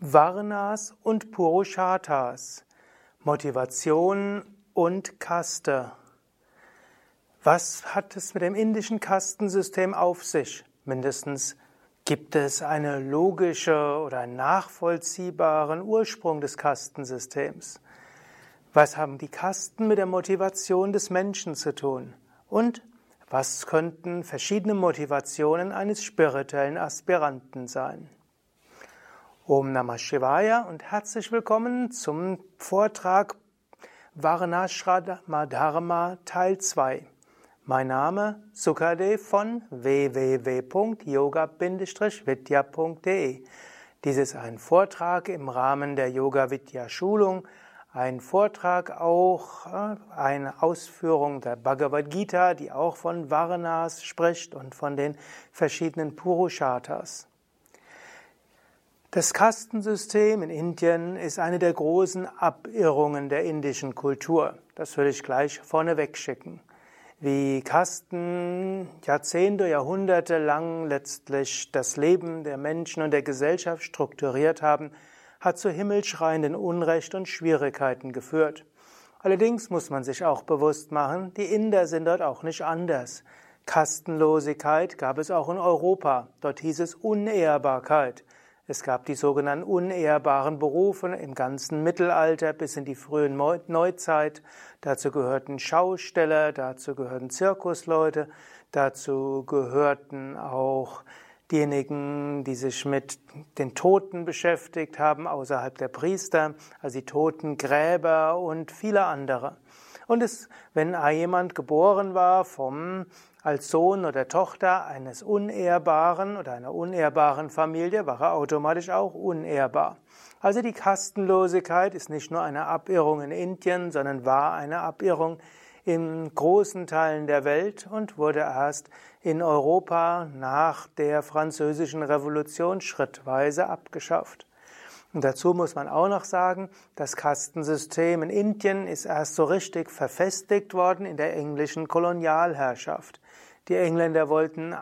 Varnas und Purusharthas, Motivation und Kaste. Was hat es mit dem indischen Kastensystem auf sich? Mindestens gibt es einen logischen oder einen nachvollziehbaren Ursprung des Kastensystems. Was haben die Kasten mit der Motivation des Menschen zu tun? Und was könnten verschiedene Motivationen eines spirituellen Aspiranten sein? Om Namah Shivaya und herzlich willkommen zum Vortrag Varnashrama Dharma Teil 2. Mein Name Sukadev von www.yoga-vidya.de. Dies ist ein Vortrag im Rahmen der Yoga-Vidya-Schulung, ein Vortrag auch, eine Ausführung der Bhagavad-Gita, die auch von Varnas spricht und von den verschiedenen Purusharthas. Das Kastensystem in Indien ist eine der großen Abirrungen der indischen Kultur. Das will ich gleich vorneweg schicken. Wie Kasten Jahrzehnte, Jahrhunderte lang letztlich das Leben der Menschen und der Gesellschaft strukturiert haben, hat zu himmelschreienden Unrecht und Schwierigkeiten geführt. Allerdings muss man sich auch bewusst machen, die Inder sind dort auch nicht anders. Kastenlosigkeit gab es auch in Europa. Dort hieß es Unehrbarkeit. Es gab die sogenannten unehrbaren Berufe im ganzen Mittelalter bis in die frühen Neuzeit. Dazu gehörten Schausteller, dazu gehörten Zirkusleute, dazu gehörten auch diejenigen, die sich mit den Toten beschäftigt haben, außerhalb der Priester, also die Totengräber und viele andere. Und wenn jemand geboren war als Sohn oder Tochter eines unehrbaren oder einer unehrbaren Familie, war er automatisch auch unehrbar. Also die Kastenlosigkeit ist nicht nur eine Abirrung in Indien, sondern war eine Abirrung in großen Teilen der Welt und wurde erst in Europa nach der Französischen Revolution schrittweise abgeschafft. Und dazu muss man auch noch sagen, das Kastensystem in Indien ist erst so richtig verfestigt worden in der englischen Kolonialherrschaft. Die Engländer wollten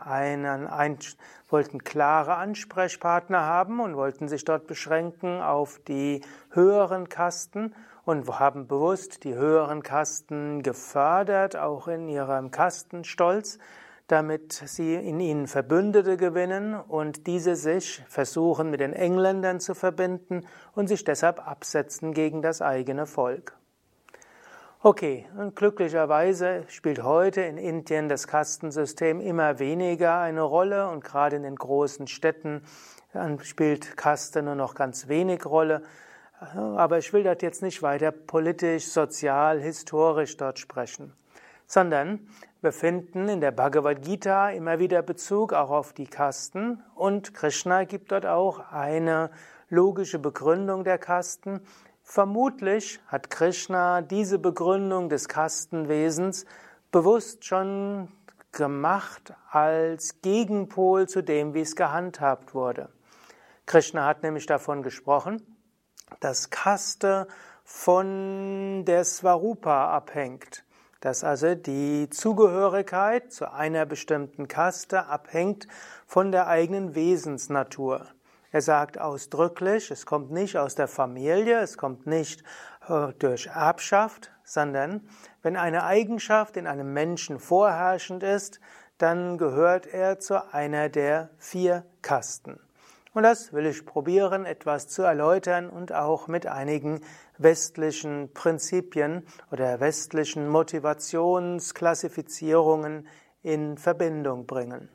klare Ansprechpartner haben und wollten sich dort beschränken auf die höheren Kasten und haben bewusst die höheren Kasten gefördert, auch in ihrem Kastenstolz, damit sie in ihnen Verbündete gewinnen und diese sich versuchen, mit den Engländern zu verbinden und sich deshalb absetzen gegen das eigene Volk. Okay, und glücklicherweise spielt heute in Indien das Kastensystem immer weniger eine Rolle und gerade in den großen Städten spielt Kaste nur noch ganz wenig Rolle. Aber ich will dort jetzt nicht weiter politisch, sozial, historisch dort sprechen, sondern wir finden in der Bhagavad-Gita immer wieder Bezug auch auf die Kasten und Krishna gibt dort auch eine logische Begründung der Kasten. Vermutlich hat Krishna diese Begründung des Kastenwesens bewusst schon gemacht als Gegenpol zu dem, wie es gehandhabt wurde. Krishna hat nämlich davon gesprochen, dass Kaste von der Swarupa abhängt. Dass also die Zugehörigkeit zu einer bestimmten Kaste abhängt von der eigenen Wesensnatur. Er sagt ausdrücklich, es kommt nicht aus der Familie, es kommt nicht durch Erbschaft, sondern wenn eine Eigenschaft in einem Menschen vorherrschend ist, dann gehört er zu einer der 4 Kasten. Und das will ich probieren, etwas zu erläutern und auch mit einigen westlichen Prinzipien oder westlichen Motivationsklassifizierungen in Verbindung bringen.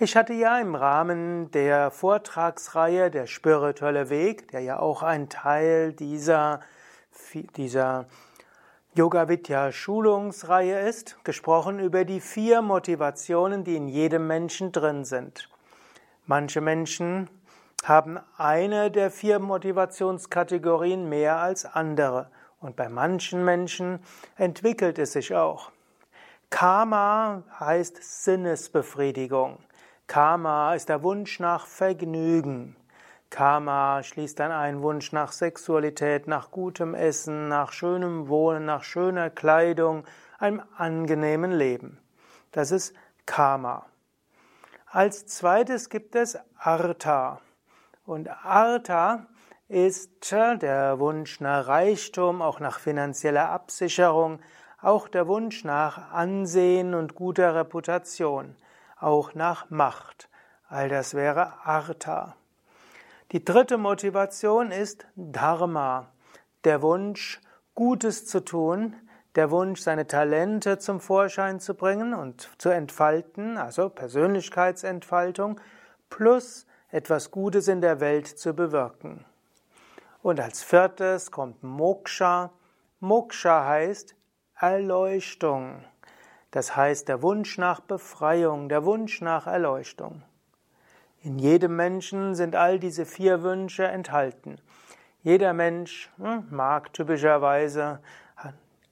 Ich hatte ja im Rahmen der Vortragsreihe Der spirituelle Weg, der ja auch ein Teil dieser Yoga-Vidya-Schulungsreihe ist, gesprochen über die 4 Motivationen, die in jedem Menschen drin sind. Manche Menschen haben eine der 4 Motivationskategorien mehr als andere. Und bei manchen Menschen entwickelt es sich auch. Karma heißt Sinnesbefriedigung. Karma ist der Wunsch nach Vergnügen. Karma schließt dann einen Wunsch nach Sexualität, nach gutem Essen, nach schönem Wohnen, nach schöner Kleidung, einem angenehmen Leben. Das ist Karma. Als zweites gibt es Artha. Und Artha ist der Wunsch nach Reichtum, auch nach finanzieller Absicherung, auch der Wunsch nach Ansehen und guter Reputation, auch nach Macht. All das wäre Artha. Die dritte Motivation ist Dharma, der Wunsch, Gutes zu tun, der Wunsch, seine Talente zum Vorschein zu bringen und zu entfalten, also Persönlichkeitsentfaltung, plus etwas Gutes in der Welt zu bewirken. Und als viertes kommt Moksha. Moksha heißt Erleuchtung. Das heißt der Wunsch nach Befreiung, der Wunsch nach Erleuchtung. In jedem Menschen sind all diese vier Wünsche enthalten. Jeder Mensch mag typischerweise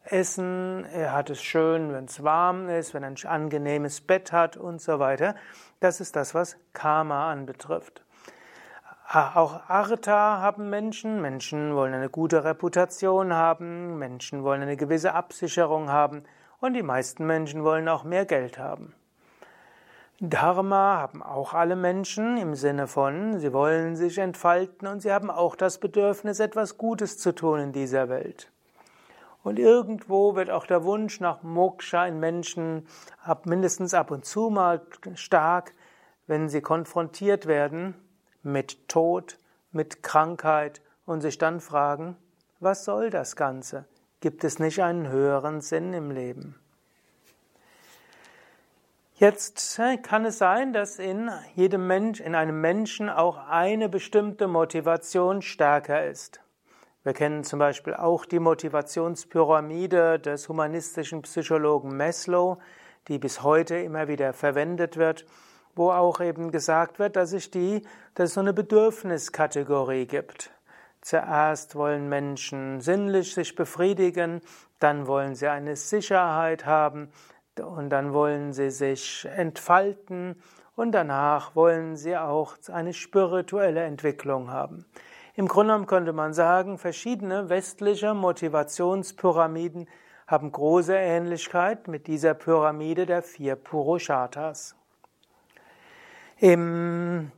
Essen, er hat es schön, wenn es warm ist, wenn er ein angenehmes Bett hat und so weiter. Das ist das, was Karma anbetrifft. Auch Artha haben Menschen. Menschen wollen eine gute Reputation haben, Menschen wollen eine gewisse Absicherung haben und die meisten Menschen wollen auch mehr Geld haben. Dharma haben auch alle Menschen im Sinne von, sie wollen sich entfalten und sie haben auch das Bedürfnis, etwas Gutes zu tun in dieser Welt. Und irgendwo wird auch der Wunsch nach Moksha in Menschen mindestens ab und zu mal stark, wenn sie konfrontiert werden mit Tod, mit Krankheit und sich dann fragen, was soll das Ganze? Gibt es nicht einen höheren Sinn im Leben? Jetzt kann es sein, dass in einem Menschen auch eine bestimmte Motivation stärker ist. Wir kennen zum Beispiel auch die Motivationspyramide des humanistischen Psychologen Maslow, die bis heute immer wieder verwendet wird, wo auch eben gesagt wird, dass es so eine Bedürfniskategorie gibt. Zuerst wollen Menschen sinnlich sich befriedigen, dann wollen sie eine Sicherheit haben und dann wollen sie sich entfalten und danach wollen sie auch eine spirituelle Entwicklung haben. Im Grunde genommen könnte man sagen, verschiedene westliche Motivationspyramiden haben große Ähnlichkeit mit dieser Pyramide der vier Purusharthas. Im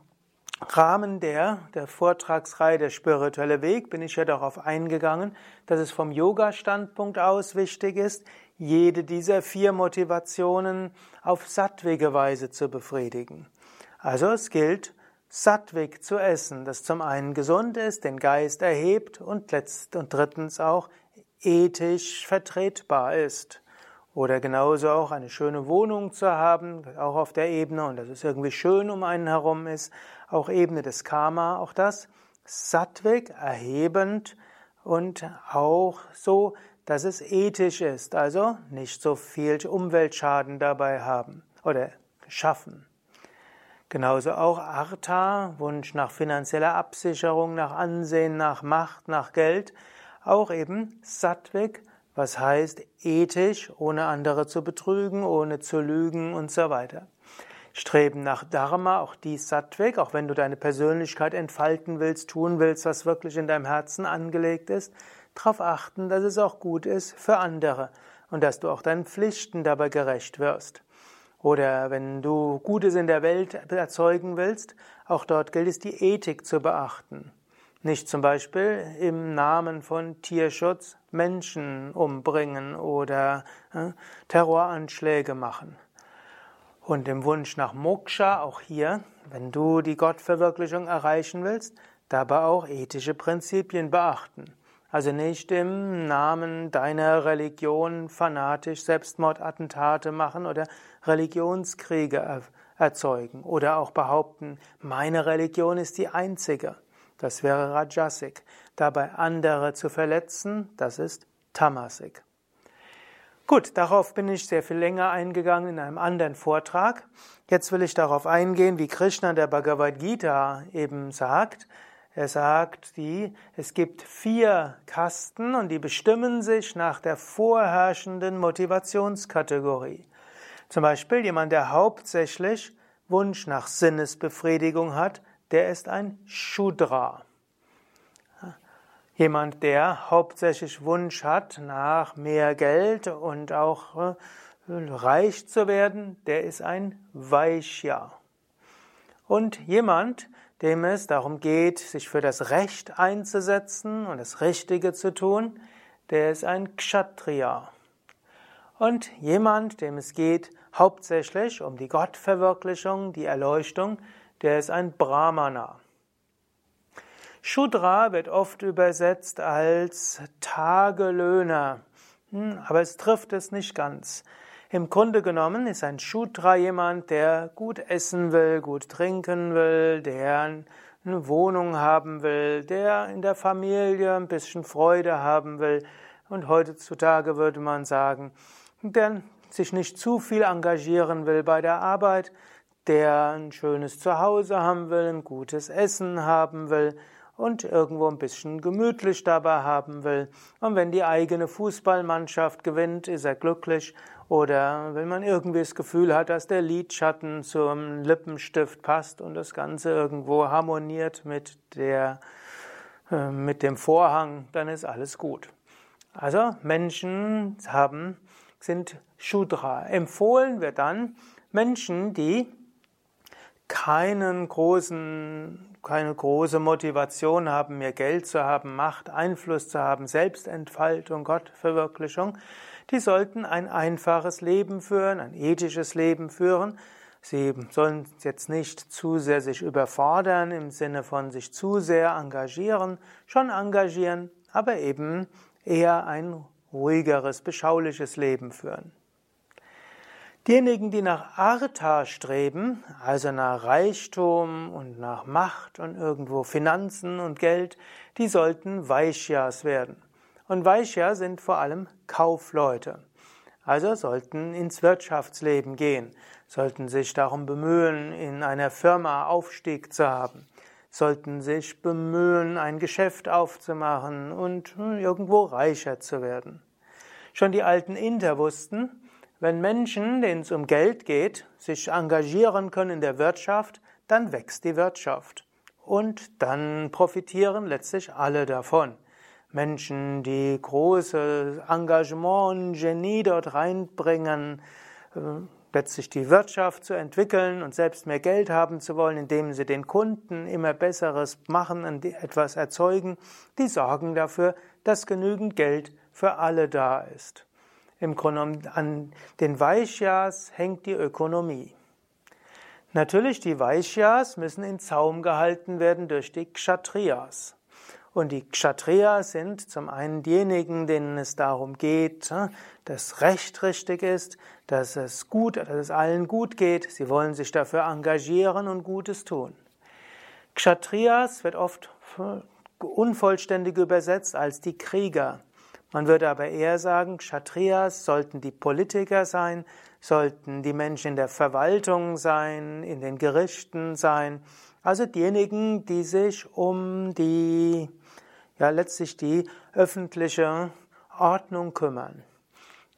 Rahmen der Vortragsreihe Der spirituelle Weg bin ich ja darauf eingegangen, dass es vom Yoga-Standpunkt aus wichtig ist, jede dieser vier Motivationen auf sattwige Weise zu befriedigen. Also es gilt, sattwig zu essen, das zum einen gesund ist, den Geist erhebt und drittens auch ethisch vertretbar ist. Oder genauso auch eine schöne Wohnung zu haben, auch auf der Ebene, und dass es irgendwie schön um einen herum ist, auch Ebene des Karma, auch das sattwig, erhebend und auch so, dass es ethisch ist, also nicht so viel Umweltschaden dabei haben oder schaffen. Genauso auch Artha, Wunsch nach finanzieller Absicherung, nach Ansehen, nach Macht, nach Geld. Auch eben sattwig, was heißt ethisch, ohne andere zu betrügen, ohne zu lügen und so weiter. Streben nach Dharma, auch dies sattwig, auch wenn du deine Persönlichkeit entfalten willst, tun willst, was wirklich in deinem Herzen angelegt ist, darauf achten, dass es auch gut ist für andere und dass du auch deinen Pflichten dabei gerecht wirst. Oder wenn du Gutes in der Welt erzeugen willst, auch dort gilt es, die Ethik zu beachten. Nicht zum Beispiel im Namen von Tierschutz Menschen umbringen oder Terroranschläge machen. Und im Wunsch nach Moksha, auch hier, wenn du die Gottverwirklichung erreichen willst, dabei auch ethische Prinzipien beachten. Also nicht im Namen deiner Religion fanatisch Selbstmordattentate machen oder Religionskriege erzeugen oder auch behaupten, meine Religion ist die einzige. Das wäre Rajasik. Dabei andere zu verletzen, das ist Tamasik. Gut, darauf bin ich sehr viel länger eingegangen in einem anderen Vortrag. Jetzt will ich darauf eingehen, wie Krishna in der Bhagavad-Gita eben sagt. Er sagt, es gibt vier Kasten und die bestimmen sich nach der vorherrschenden Motivationskategorie. Zum Beispiel jemand, der hauptsächlich Wunsch nach Sinnesbefriedigung hat, der ist ein Shudra. Jemand, der hauptsächlich Wunsch hat nach mehr Geld und auch reich zu werden, der ist ein Vaishya. Und jemand, dem es darum geht, sich für das Recht einzusetzen und das Richtige zu tun, der ist ein Kshatriya. Und jemand, dem es geht, hauptsächlich um die Gottverwirklichung, die Erleuchtung, der ist ein Brahmana. Shudra wird oft übersetzt als Tagelöhner, aber es trifft es nicht ganz. Im Grunde genommen ist ein Shudra jemand, der gut essen will, gut trinken will, der eine Wohnung haben will, der in der Familie ein bisschen Freude haben will. Und heutzutage würde man sagen, der sich nicht zu viel engagieren will bei der Arbeit, der ein schönes Zuhause haben will, ein gutes Essen haben will und irgendwo ein bisschen gemütlich dabei haben will. Und wenn die eigene Fußballmannschaft gewinnt, ist er glücklich. Oder wenn man irgendwie das Gefühl hat, dass der Lidschatten zum Lippenstift passt und das Ganze irgendwo harmoniert mit dem Vorhang, dann ist alles gut. Also Menschen sind Shudra. Empfohlen wird dann Menschen, die keine große Motivation haben, mehr Geld zu haben, Macht, Einfluss zu haben, Selbstentfaltung, Gottverwirklichung. Die sollten ein einfaches Leben führen, ein ethisches Leben führen. Sie sollen jetzt nicht zu sehr sich überfordern, im Sinne von sich zu sehr engagieren, schon engagieren, aber eben eher ein ruhigeres, beschauliches Leben führen. Diejenigen, die nach Artha streben, also nach Reichtum und nach Macht und irgendwo Finanzen und Geld, die sollten Vaishyas werden. Und Vaishya sind vor allem Kaufleute. Also sollten ins Wirtschaftsleben gehen, sollten sich darum bemühen, in einer Firma Aufstieg zu haben, sollten sich bemühen, ein Geschäft aufzumachen und irgendwo reicher zu werden. Schon die alten Inder wussten, wenn Menschen, denen es um Geld geht, sich engagieren können in der Wirtschaft, dann wächst die Wirtschaft. Und dann profitieren letztlich alle davon. Menschen, die großes Engagement und Genie dort reinbringen, letztlich die Wirtschaft zu entwickeln und selbst mehr Geld haben zu wollen, indem sie den Kunden immer Besseres machen und etwas erzeugen, die sorgen dafür, dass genügend Geld für alle da ist. Im Grunde an den Vaishyas hängt die Ökonomie. Natürlich, die Vaishyas müssen in Zaum gehalten werden durch die Kshatriyas. Und die Kshatriyas sind zum einen diejenigen, denen es darum geht, dass Recht richtig ist, dass es allen gut geht. Sie wollen sich dafür engagieren und Gutes tun. Kshatriyas wird oft unvollständig übersetzt als die Krieger. Man würde aber eher sagen, Kshatriyas sollten die Politiker sein, sollten die Menschen in der Verwaltung sein, in den Gerichten sein. Also diejenigen, die sich um die öffentliche Ordnung kümmern.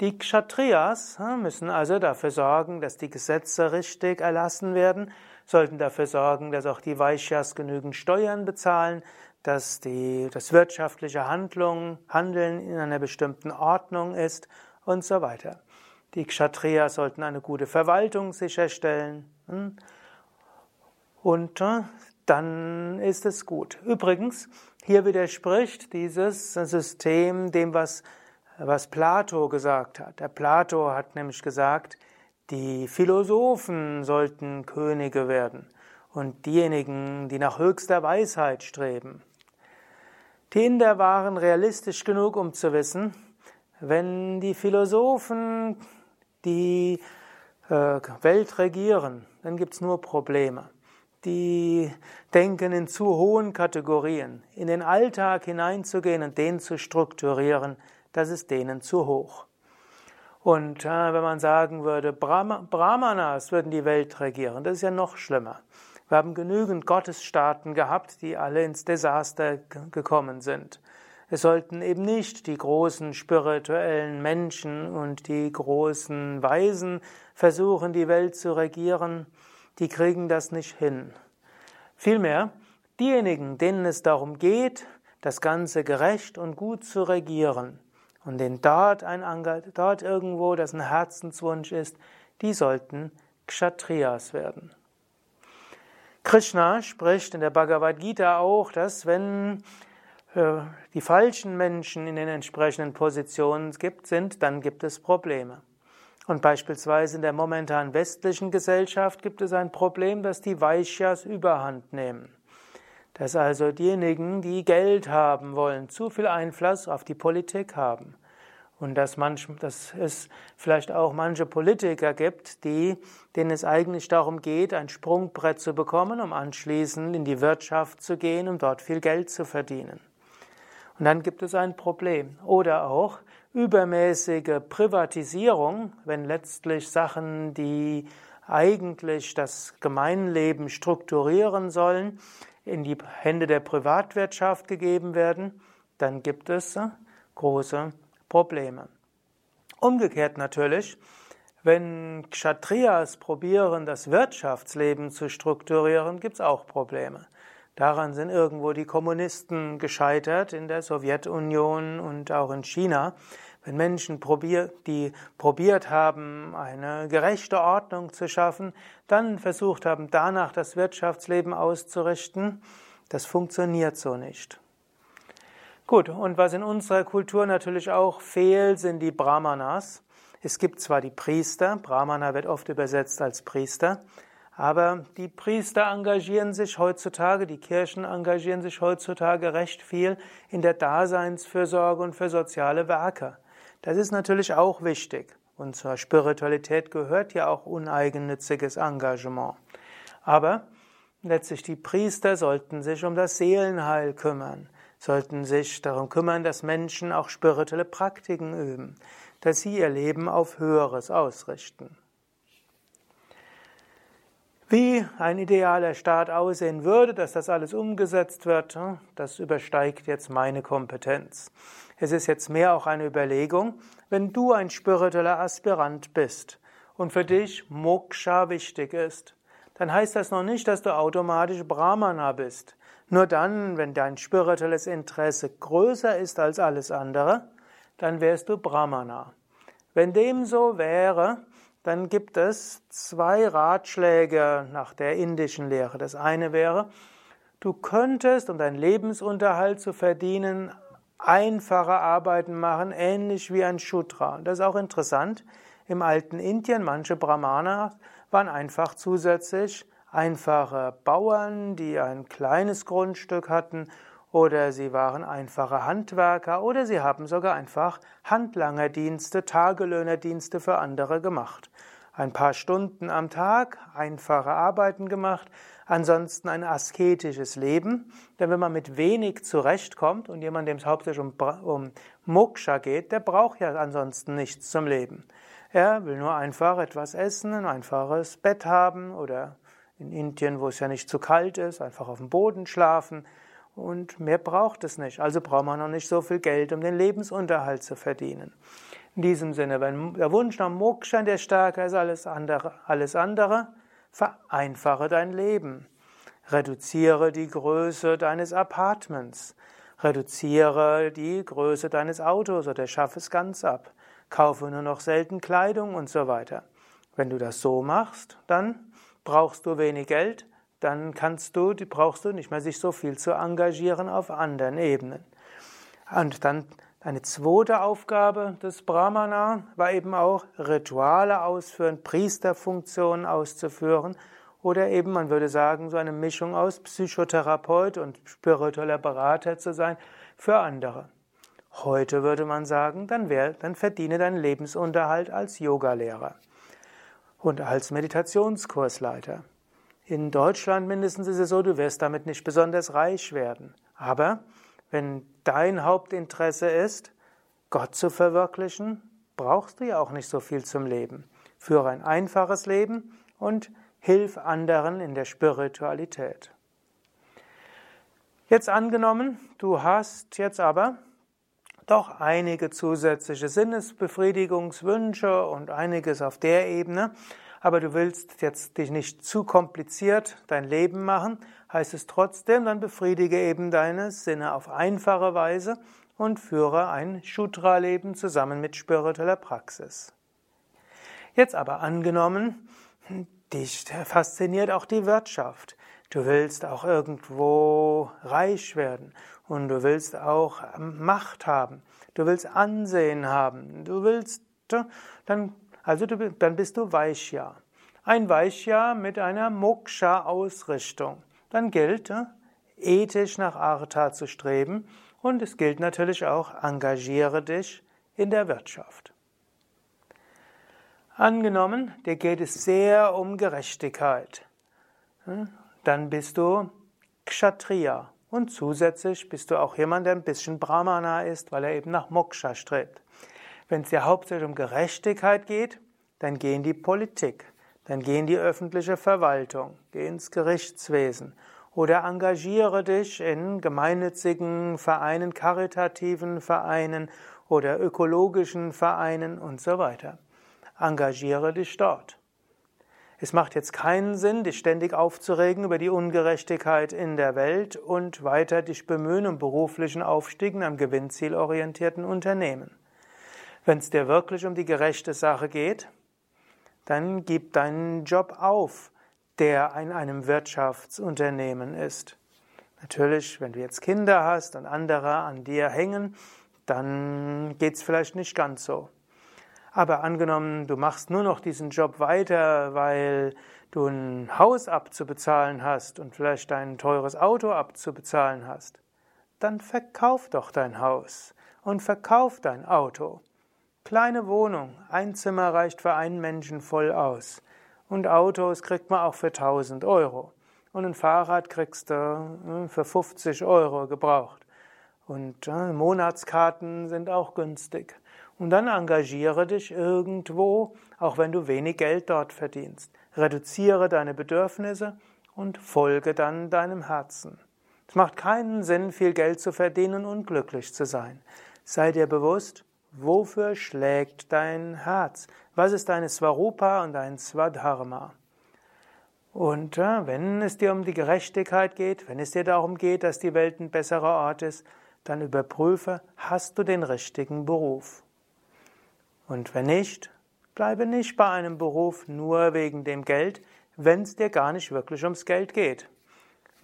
Die Kshatriyas müssen also dafür sorgen, dass die Gesetze richtig erlassen werden, sollten dafür sorgen, dass auch die Vaishyas genügend Steuern bezahlen, dass das wirtschaftliche Handeln in einer bestimmten Ordnung ist und so weiter. Die Kshatriyas sollten eine gute Verwaltung sicherstellen. Und dann ist es gut. Übrigens, hier widerspricht dieses System dem, was Plato gesagt hat. Der Plato hat nämlich gesagt, die Philosophen sollten Könige werden und diejenigen, die nach höchster Weisheit streben. Die Inder waren realistisch genug, um zu wissen, wenn die Philosophen die Welt regieren, dann gibt's nur Probleme. Die denken in zu hohen Kategorien. In den Alltag hineinzugehen und den zu strukturieren, das ist denen zu hoch. Und wenn man sagen würde, Brahmanas würden die Welt regieren, das ist ja noch schlimmer. Wir haben genügend Gottesstaaten gehabt, die alle ins Desaster gekommen sind. Es sollten eben nicht die großen spirituellen Menschen und die großen Weisen versuchen, die Welt zu regieren. Die kriegen das nicht hin. Vielmehr, diejenigen, denen es darum geht, das Ganze gerecht und gut zu regieren und denen dort irgendwo das ein Herzenswunsch ist, die sollten Kshatriyas werden. Krishna spricht in der Bhagavad-Gita auch, dass wenn die falschen Menschen in den entsprechenden Positionen sind, dann gibt es Probleme. Und beispielsweise in der momentan westlichen Gesellschaft gibt es ein Problem, dass die Vaishyas überhand nehmen. Dass also diejenigen, die Geld haben wollen, zu viel Einfluss auf die Politik haben. Und dass es vielleicht auch manche Politiker gibt, denen es eigentlich darum geht, ein Sprungbrett zu bekommen, um anschließend in die Wirtschaft zu gehen, um dort viel Geld zu verdienen. Und dann gibt es ein Problem. Oder auch übermäßige Privatisierung, wenn letztlich Sachen, die eigentlich das Gemeinleben strukturieren sollen, in die Hände der Privatwirtschaft gegeben werden, dann gibt es große Probleme. Umgekehrt natürlich, wenn Kshatriyas probieren, das Wirtschaftsleben zu strukturieren, gibt es auch Probleme. Daran sind irgendwo die Kommunisten gescheitert in der Sowjetunion und auch in China. Wenn Menschen probiert haben, eine gerechte Ordnung zu schaffen, dann versucht haben, danach das Wirtschaftsleben auszurichten, das funktioniert so nicht. Gut, und was in unserer Kultur natürlich auch fehlt, sind die Brahmanas. Es gibt zwar die Priester, Brahmana wird oft übersetzt als Priester, aber die Priester engagieren sich heutzutage, die Kirchen engagieren sich heutzutage recht viel in der Daseinsfürsorge und für soziale Werke. Das ist natürlich auch wichtig. Und zur Spiritualität gehört ja auch uneigennütziges Engagement. Aber letztlich die Priester sollten sich um das Seelenheil kümmern, sollten sich darum kümmern, dass Menschen auch spirituelle Praktiken üben, dass sie ihr Leben auf Höheres ausrichten. Wie ein idealer Staat aussehen würde, dass das alles umgesetzt wird, das übersteigt jetzt meine Kompetenz. Es ist jetzt mehr auch eine Überlegung, wenn du ein spiritueller Aspirant bist und für dich Moksha wichtig ist, dann heißt das noch nicht, dass du automatisch Brahmana bist. Nur dann, wenn dein spirituelles Interesse größer ist als alles andere, dann wärst du Brahmana. Wenn dem so wäre, dann gibt es 2 Ratschläge nach der indischen Lehre. Das eine wäre, du könntest, um deinen Lebensunterhalt zu verdienen, einfache Arbeiten machen, ähnlich wie ein Shudra. Das ist auch interessant. Im alten Indien, manche Brahmaner waren einfach zusätzlich einfache Bauern, die ein kleines Grundstück hatten, oder sie waren einfache Handwerker, oder sie haben sogar einfach Handlangerdienste, Tagelöhnerdienste für andere gemacht. Ein paar Stunden am Tag, einfache Arbeiten gemacht, ansonsten ein asketisches Leben. Denn wenn man mit wenig zurechtkommt und jemand, dem es hauptsächlich um Moksha geht, der braucht ja ansonsten nichts zum Leben. Er will nur einfach etwas essen, ein einfaches Bett haben oder in Indien, wo es ja nicht zu kalt ist, einfach auf dem Boden schlafen. Und mehr braucht es nicht. Also braucht man noch nicht so viel Geld, um den Lebensunterhalt zu verdienen. In diesem Sinne, wenn der Wunsch nach Moksha der stärker ist als alles andere, vereinfache dein Leben. Reduziere die Größe deines Apartments. Reduziere die Größe deines Autos oder schaffe es ganz ab. Kaufe nur noch selten Kleidung und so weiter. Wenn du das so machst, dann brauchst du wenig Geld. Dann brauchst du nicht mehr sich so viel zu engagieren auf anderen Ebenen. Und dann eine zweite Aufgabe des Brahmana war eben auch, Rituale ausführen, Priesterfunktionen auszuführen oder eben, man würde sagen, so eine Mischung aus Psychotherapeut und spiritueller Berater zu sein für andere. Heute würde man sagen, dann verdiene deinen Lebensunterhalt als Yogalehrer und als Meditationskursleiter. In Deutschland mindestens ist es so, du wirst damit nicht besonders reich werden. Aber wenn dein Hauptinteresse ist, Gott zu verwirklichen, brauchst du ja auch nicht so viel zum Leben. Führe ein einfaches Leben und hilf anderen in der Spiritualität. Jetzt angenommen, du hast jetzt aber doch einige zusätzliche Sinnesbefriedigungswünsche und einiges auf der Ebene, aber du willst jetzt dich nicht zu kompliziert dein Leben machen, heißt es trotzdem, dann befriedige eben deine Sinne auf einfache Weise und führe ein Shudra-Leben zusammen mit spiritueller Praxis. Jetzt aber angenommen, dich fasziniert auch die Wirtschaft. Du willst auch irgendwo reich werden und du willst auch Macht haben. Du willst Ansehen haben. Du willst dann bist du Vaishya. Ein Vaishya mit einer Moksha-Ausrichtung. Dann gilt, ethisch nach Artha zu streben, und es gilt natürlich auch, engagiere dich in der Wirtschaft. Angenommen, dir geht es sehr um Gerechtigkeit, dann bist du Kshatriya und zusätzlich bist du auch jemand, der ein bisschen Brahmana ist, weil er eben nach Moksha strebt. Wenn es dir hauptsächlich um Gerechtigkeit geht, dann geh in die Politik, dann geh in die öffentliche Verwaltung, geh ins Gerichtswesen. Oder engagiere dich in gemeinnützigen Vereinen, karitativen Vereinen oder ökologischen Vereinen und so weiter. Engagiere dich dort. Es macht jetzt keinen Sinn, dich ständig aufzuregen über die Ungerechtigkeit in der Welt und weiter dich bemühen um beruflichen Aufstieg in einem gewinnzielorientierten Unternehmen. Wenn es dir wirklich um die gerechte Sache geht, dann gib deinen Job auf, der in einem Wirtschaftsunternehmen ist. Natürlich, wenn du jetzt Kinder hast und andere an dir hängen, dann geht's vielleicht nicht ganz so. Aber angenommen, du machst nur noch diesen Job weiter, weil du ein Haus abzubezahlen hast und vielleicht ein teures Auto abzubezahlen hast, dann verkauf doch dein Haus und verkauf dein Auto. Kleine Wohnung, ein Zimmer reicht für einen Menschen voll aus. Und Autos kriegt man auch für 1.000 Euro. Und ein Fahrrad kriegst du für 50 Euro gebraucht. Und Monatskarten sind auch günstig. Und dann engagiere dich irgendwo, auch wenn du wenig Geld dort verdienst. Reduziere deine Bedürfnisse und folge dann deinem Herzen. Es macht keinen Sinn, viel Geld zu verdienen und glücklich zu sein. Sei dir bewusst, wofür schlägt dein Herz? Was ist deine Swarupa und dein Swadharma? Und wenn es dir um die Gerechtigkeit geht, wenn es dir darum geht, dass die Welt ein besserer Ort ist, dann überprüfe, hast du den richtigen Beruf? Und wenn nicht, bleibe nicht bei einem Beruf nur wegen dem Geld, wenn es dir gar nicht wirklich ums Geld geht.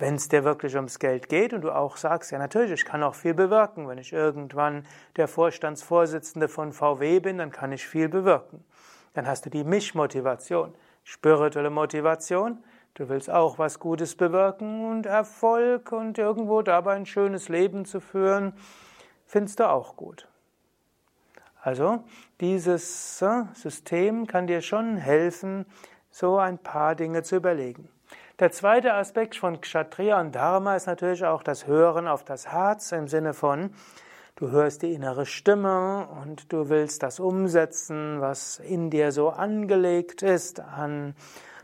Wenn es dir wirklich ums Geld geht und du auch sagst, ja natürlich, ich kann auch viel bewirken, wenn ich irgendwann der Vorstandsvorsitzende von VW bin, dann kann ich viel bewirken. Dann hast du die Mich-Motivation, spirituelle Motivation, du willst auch was Gutes bewirken und Erfolg und irgendwo dabei ein schönes Leben zu führen, findest du auch gut. Also dieses System kann dir schon helfen, so ein paar Dinge zu überlegen. Der zweite Aspekt von Kshatriya und Dharma ist natürlich auch das Hören auf das Herz, im Sinne von, du hörst die innere Stimme und du willst das umsetzen, was in dir so angelegt ist an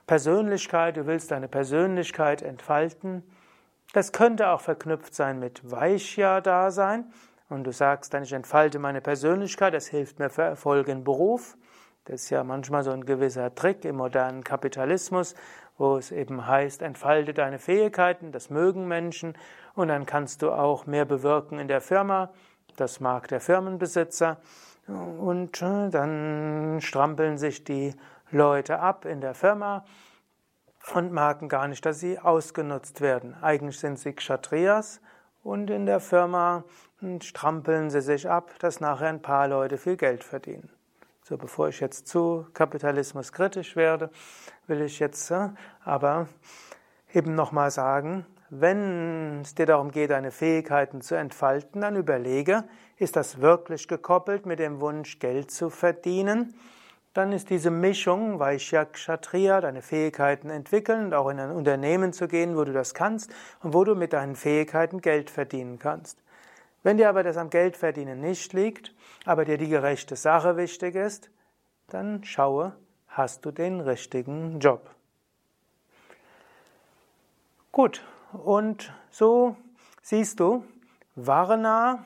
Persönlichkeit, du willst deine Persönlichkeit entfalten. Das könnte auch verknüpft sein mit Vaishya-Dasein und du sagst dann, ich entfalte meine Persönlichkeit, das hilft mir für Erfolg im Beruf. Das ist ja manchmal so ein gewisser Trick im modernen Kapitalismus, wo es eben heißt, entfalte deine Fähigkeiten, das mögen Menschen und dann kannst du auch mehr bewirken in der Firma, das mag der Firmenbesitzer und dann strampeln sich die Leute ab in der Firma und merken gar nicht, dass sie ausgenutzt werden. Eigentlich sind sie Kshatriyas und in der Firma strampeln sie sich ab, dass nachher ein paar Leute viel Geld verdienen. So, bevor ich jetzt zu Kapitalismus kritisch werde, will ich jetzt aber eben nochmal sagen, wenn es dir darum geht, deine Fähigkeiten zu entfalten, dann überlege, ist das wirklich gekoppelt mit dem Wunsch, Geld zu verdienen? Dann ist diese Mischung, Vaishya Kshatriya, deine Fähigkeiten entwickeln und auch in ein Unternehmen zu gehen, wo du das kannst und wo du mit deinen Fähigkeiten Geld verdienen kannst. Wenn dir aber das am Geldverdienen nicht liegt, aber dir die gerechte Sache wichtig ist, dann schaue, hast du den richtigen Job. Gut, und so siehst du, Varna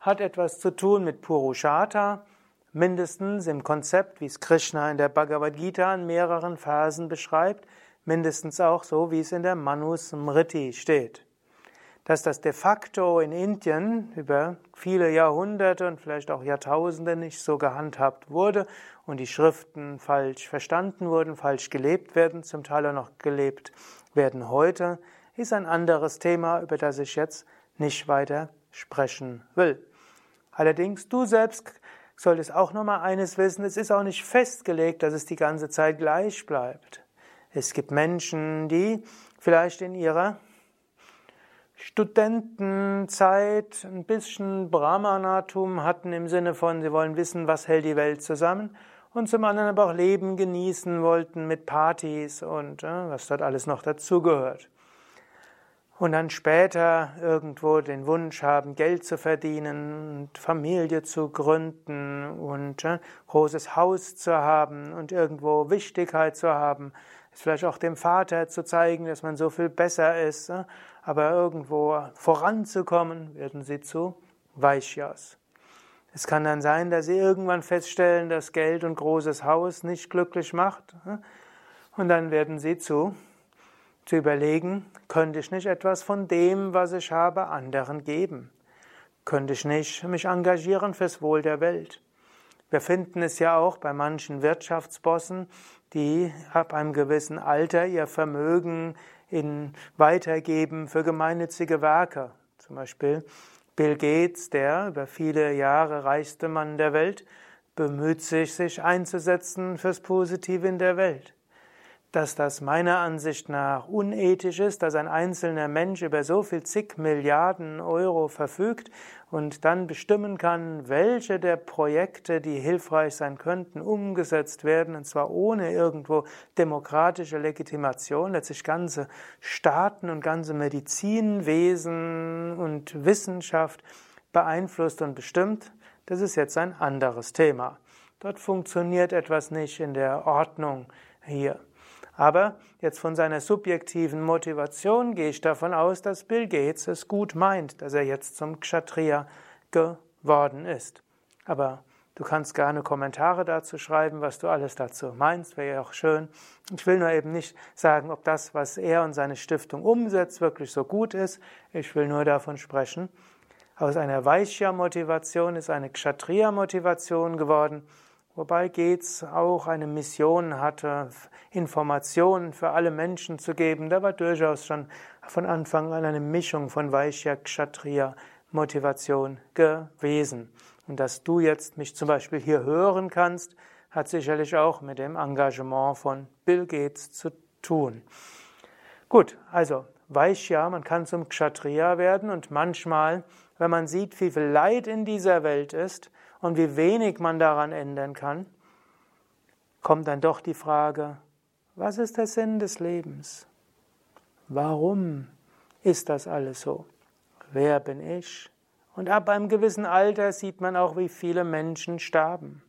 hat etwas zu tun mit Purushartha, mindestens im Konzept, wie es Krishna in der Bhagavad-Gita in mehreren Versen beschreibt, mindestens auch so, wie es in der Manusmriti steht. dass das de facto in Indien über viele Jahrhunderte und vielleicht auch Jahrtausende nicht so gehandhabt wurde und die Schriften falsch verstanden wurden, falsch gelebt werden, zum Teil auch noch gelebt werden heute, ist ein anderes Thema, über das ich jetzt nicht weiter sprechen will. Allerdings, du selbst solltest auch nochmal eines wissen, es ist auch nicht festgelegt, dass es die ganze Zeit gleich bleibt. Es gibt Menschen, die vielleicht in ihrer Studentenzeit ein bisschen Brahmanatum hatten im Sinne von, sie wollen wissen, was hält die Welt zusammen, und zum anderen aber auch Leben genießen wollten mit Partys und was dort alles noch dazugehört. Und dann später irgendwo den Wunsch haben, Geld zu verdienen und Familie zu gründen und großes Haus zu haben und irgendwo Wichtigkeit zu haben, vielleicht auch dem Vater zu zeigen, dass man so viel besser ist, aber irgendwo voranzukommen, werden sie zu Vaishyas. Es kann dann sein, dass sie irgendwann feststellen, dass Geld und großes Haus nicht glücklich macht, und dann werden sie zu überlegen, könnte ich nicht etwas von dem, was ich habe, anderen geben? Könnte ich nicht mich engagieren fürs Wohl der Welt? Wir finden es ja auch bei manchen Wirtschaftsbossen, die ab einem gewissen Alter ihr Vermögen weitergeben für gemeinnützige Werke. Zum Beispiel Bill Gates, der über viele Jahre reichste Mann der Welt, bemüht sich einzusetzen fürs Positive in der Welt. Dass das meiner Ansicht nach unethisch ist, dass ein einzelner Mensch über so viel zig Milliarden Euro verfügt und dann bestimmen kann, welche der Projekte, die hilfreich sein könnten, umgesetzt werden, und zwar ohne irgendwo demokratische Legitimation, letztlich ganze Staaten und ganze Medizinwesen und Wissenschaft beeinflusst und bestimmt, das ist jetzt ein anderes Thema. Dort funktioniert etwas nicht in der Ordnung hier. Aber jetzt von seiner subjektiven Motivation gehe ich davon aus, dass Bill Gates es gut meint, dass er jetzt zum Kshatriya geworden ist. Aber du kannst gerne Kommentare dazu schreiben, was du alles dazu meinst, wäre ja auch schön. Ich will nur eben nicht sagen, ob das, was er und seine Stiftung umsetzt, wirklich so gut ist. Ich will nur davon sprechen. Aus einer Vaishya-Motivation ist eine Kshatriya-Motivation geworden, wobei Gates auch eine Mission hatte, Informationen für alle Menschen zu geben. Da war durchaus schon von Anfang an eine Mischung von Vaishya-Kshatriya-Motivation gewesen. Und dass du jetzt mich zum Beispiel hier hören kannst, hat sicherlich auch mit dem Engagement von Bill Gates zu tun. Gut, also Vaishya, man kann zum Kshatriya werden, und manchmal, wenn man sieht, wie viel Leid in dieser Welt ist und wie wenig man daran ändern kann, kommt dann doch die Frage, was ist der Sinn des Lebens? Warum ist das alles so? Wer bin ich? Und ab einem gewissen Alter sieht man auch, wie viele Menschen sterben.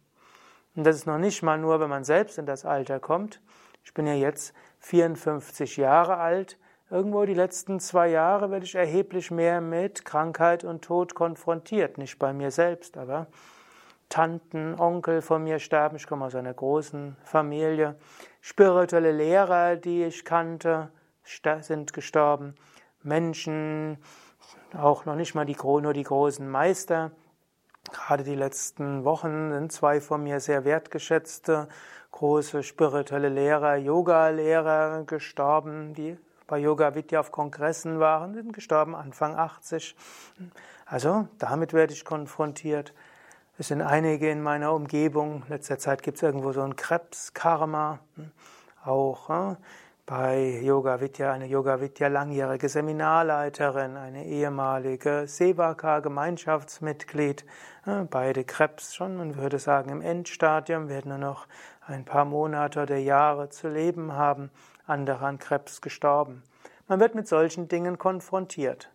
Und das ist noch nicht mal nur, wenn man selbst in das Alter kommt. Ich bin ja jetzt 54 Jahre alt. Irgendwo die letzten 2 Jahre werde ich erheblich mehr mit Krankheit und Tod konfrontiert. Nicht bei mir selbst, aber Tanten, Onkel von mir sterben. Ich komme aus einer großen Familie. Spirituelle Lehrer, die ich kannte, sind gestorben. Menschen, auch noch nicht mal nur die großen Meister. Gerade die letzten Wochen sind 2 von mir sehr wertgeschätzte, große spirituelle Lehrer, Yoga-Lehrer gestorben, die bei Yoga-Vidya auf Kongressen waren, sind gestorben Anfang 80. Also damit werde ich konfrontiert. Es sind einige in meiner Umgebung. In letzter Zeit gibt es irgendwo so ein Krebskarma. Auch bei Yoga-Vidya, eine Yoga-Vidya langjährige Seminarleiterin, eine ehemalige Sevaka, Gemeinschaftsmitglied. Beide Krebs schon, man würde sagen im Endstadium, werden nur noch ein paar Monate oder Jahre zu leben haben. Andere an Krebs gestorben. Man wird mit solchen Dingen konfrontiert.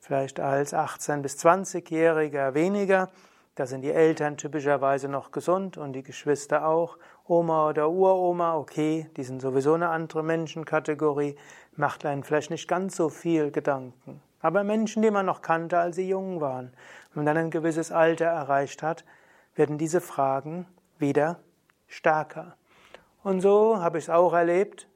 Vielleicht als 18- bis 20-Jähriger weniger. Da sind die Eltern typischerweise noch gesund und die Geschwister auch. Oma oder Uroma, okay, die sind sowieso eine andere Menschenkategorie. Macht einen vielleicht nicht ganz so viel Gedanken. Aber Menschen, die man noch kannte, als sie jung waren. Wenn man dann ein gewisses Alter erreicht hat, werden diese Fragen wieder stärker. Und so habe ich es auch erlebt,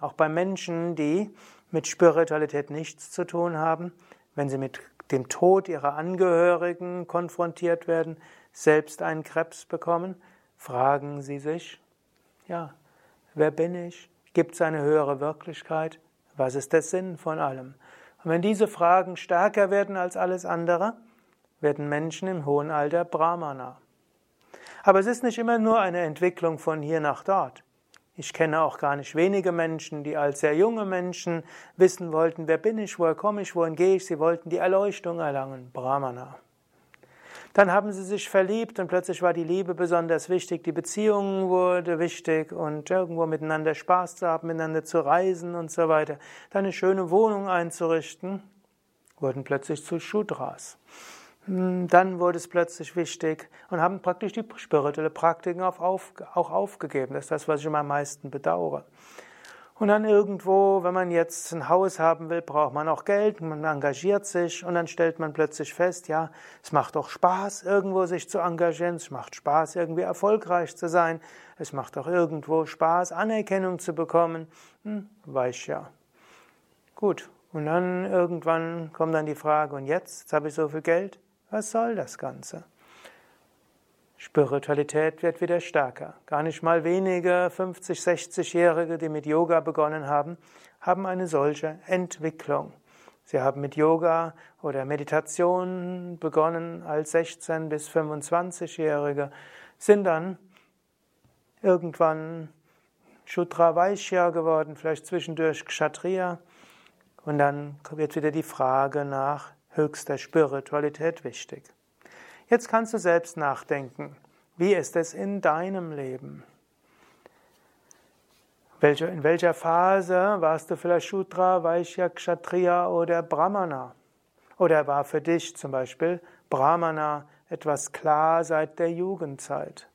auch bei Menschen, die mit Spiritualität nichts zu tun haben. wenn sie mit dem Tod ihrer Angehörigen konfrontiert werden, selbst einen Krebs bekommen, fragen sie sich, ja, wer bin ich? Gibt es eine höhere Wirklichkeit? Was ist der Sinn von allem? Und wenn diese Fragen stärker werden als alles andere, werden Menschen im hohen Alter Brahmana. Aber es ist nicht immer nur eine Entwicklung von hier nach dort. Ich kenne auch gar nicht wenige Menschen, die als sehr junge Menschen wissen wollten, wer bin ich, woher komme ich, wohin gehe ich. Sie wollten die Erleuchtung erlangen, Brahmana. Dann haben sie sich verliebt und plötzlich war die Liebe besonders wichtig, die Beziehung wurde wichtig und irgendwo miteinander Spaß zu haben, miteinander zu reisen und so weiter. Dann eine schöne Wohnung einzurichten, wurden plötzlich zu Shudras. Dann wurde es plötzlich wichtig und haben praktisch die spirituelle Praktiken auch aufgegeben. Das ist das, was ich immer am meisten bedauere. Und dann irgendwo, wenn man jetzt ein Haus haben will, braucht man auch Geld, man engagiert sich und dann stellt man plötzlich fest, ja, es macht doch Spaß, irgendwo sich zu engagieren, es macht Spaß, irgendwie erfolgreich zu sein, es macht doch irgendwo Spaß, Anerkennung zu bekommen, weiß ja. Gut, und dann irgendwann kommt dann die Frage, und jetzt habe ich so viel Geld? Was soll das Ganze? Spiritualität wird wieder stärker. Gar nicht mal wenige 50-, 60-Jährige, die mit Yoga begonnen haben, haben eine solche Entwicklung. Sie haben mit Yoga oder Meditation begonnen als 16- bis 25-Jährige, sind dann irgendwann Shudra Vaishya geworden, vielleicht zwischendurch Kshatriya. Und dann wird wieder die Frage nach höchster Spiritualität wichtig. Jetzt kannst du selbst nachdenken, wie ist es in deinem Leben? In welcher Phase warst du vielleicht Shudra, Vaishya, Kshatriya oder Brahmana? Oder war für dich zum Beispiel Brahmana etwas klar seit der Jugendzeit?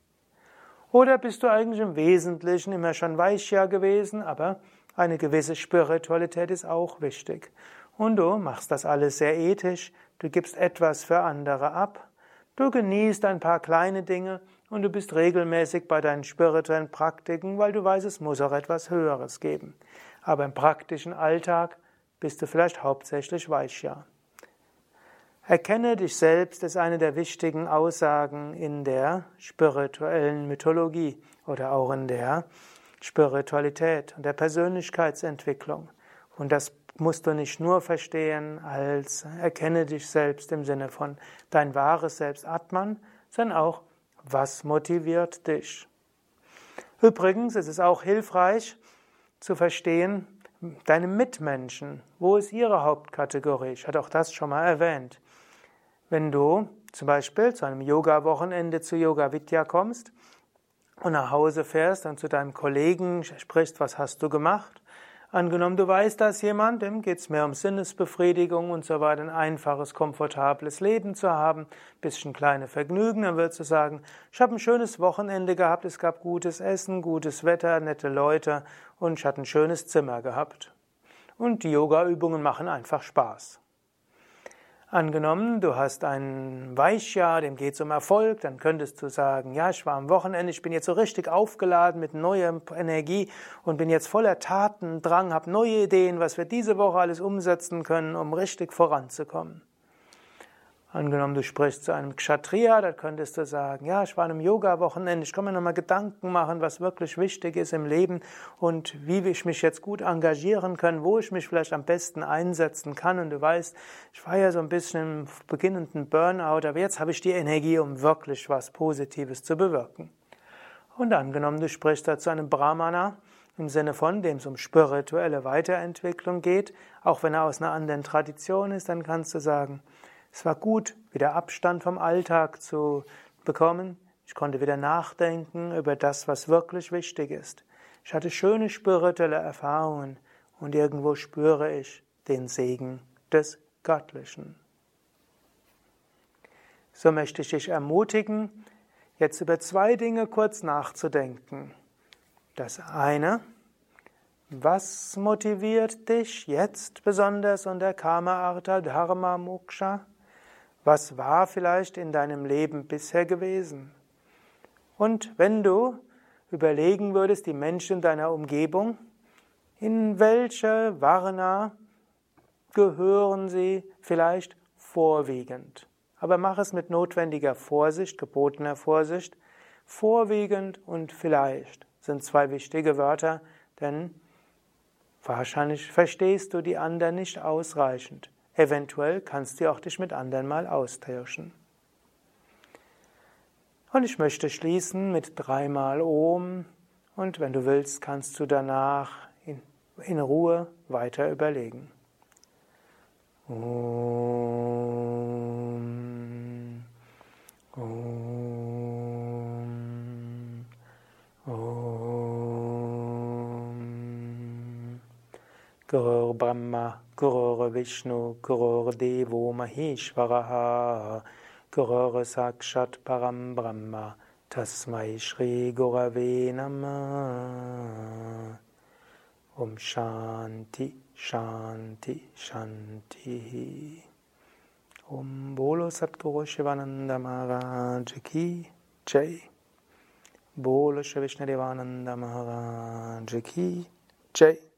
Oder bist du eigentlich im Wesentlichen immer schon Vaishya gewesen, aber eine gewisse Spiritualität ist auch wichtig. Und du machst das alles sehr ethisch, du gibst etwas für andere ab, du genießt ein paar kleine Dinge und du bist regelmäßig bei deinen spirituellen Praktiken, weil du weißt, es muss auch etwas Höheres geben. Aber im praktischen Alltag bist du vielleicht hauptsächlich Vaishya. Erkenne dich selbst ist eine der wichtigen Aussagen in der spirituellen Mythologie oder auch in der Spiritualität und der Persönlichkeitsentwicklung. Und das musst du nicht nur verstehen als erkenne dich selbst im Sinne von dein wahres Selbst Atman, sondern auch, was motiviert dich. Übrigens ist es auch hilfreich zu verstehen, deine Mitmenschen, wo ist ihre Hauptkategorie? Ich hatte auch das schon mal erwähnt. Wenn du zum Beispiel zu einem Yoga-Wochenende zu Yoga-Vidya kommst und nach Hause fährst und zu deinem Kollegen sprichst, was hast du gemacht? Angenommen, du weißt, dass jemand, dem geht es mehr um Sinnesbefriedigung und so weiter, ein einfaches, komfortables Leben zu haben, ein bisschen kleine Vergnügen, dann würdest du sagen, ich habe ein schönes Wochenende gehabt, es gab gutes Essen, gutes Wetter, nette Leute und ich hatte ein schönes Zimmer gehabt. Und die Yoga-Übungen machen einfach Spaß. Angenommen, du hast einen Vaishya, dem geht es um Erfolg, dann könntest du sagen, ja, ich war am Wochenende, ich bin jetzt so richtig aufgeladen mit neuer Energie und bin jetzt voller Tatendrang, habe neue Ideen, was wir diese Woche alles umsetzen können, um richtig voranzukommen. Angenommen, du sprichst zu einem Kshatriya, dann könntest du sagen, ja, ich war an einem Yoga-Wochenende, ich kann mir nochmal Gedanken machen, was wirklich wichtig ist im Leben und wie ich mich jetzt gut engagieren kann, wo ich mich vielleicht am besten einsetzen kann. Und du weißt, ich war ja so ein bisschen im beginnenden Burnout, aber jetzt habe ich die Energie, um wirklich was Positives zu bewirken. Und angenommen, du sprichst da zu einem Brahmana, im Sinne von, dem es um spirituelle Weiterentwicklung geht, auch wenn er aus einer anderen Tradition ist, dann kannst du sagen, es war gut, wieder Abstand vom Alltag zu bekommen. Ich konnte wieder nachdenken über das, was wirklich wichtig ist. Ich hatte schöne spirituelle Erfahrungen und irgendwo spüre ich den Segen des Göttlichen. So möchte ich dich ermutigen, jetzt über zwei Dinge kurz nachzudenken. Das eine, was motiviert dich jetzt besonders unter Kama, Artha, Dharma, Moksha? Was war vielleicht in deinem Leben bisher gewesen? Und wenn du überlegen würdest, die Menschen in deiner Umgebung, in welche Varna gehören sie vielleicht vorwiegend. Aber mach es mit notwendiger Vorsicht, gebotener Vorsicht. Vorwiegend und vielleicht sind zwei wichtige Wörter, denn wahrscheinlich verstehst du die anderen nicht ausreichend. Eventuell kannst du auch dich mit anderen mal austauschen. Und ich möchte schließen mit 3-mal Om. Und wenn du willst, kannst du danach in Ruhe weiter überlegen. Om. Om. Om. Gurur Brahma, Gurur Vishnu, Gurur Devo Maheshwaraha, Gurur Sakshat Param Brahma, Tasmai Shri Gurave Namah. Om Shanti, Shanti, Shanti. Om Bolo Satguru Shivananda Maharaj Ki Jai. Bolo Shri Vishnadevananda Maharaj Ki Jai.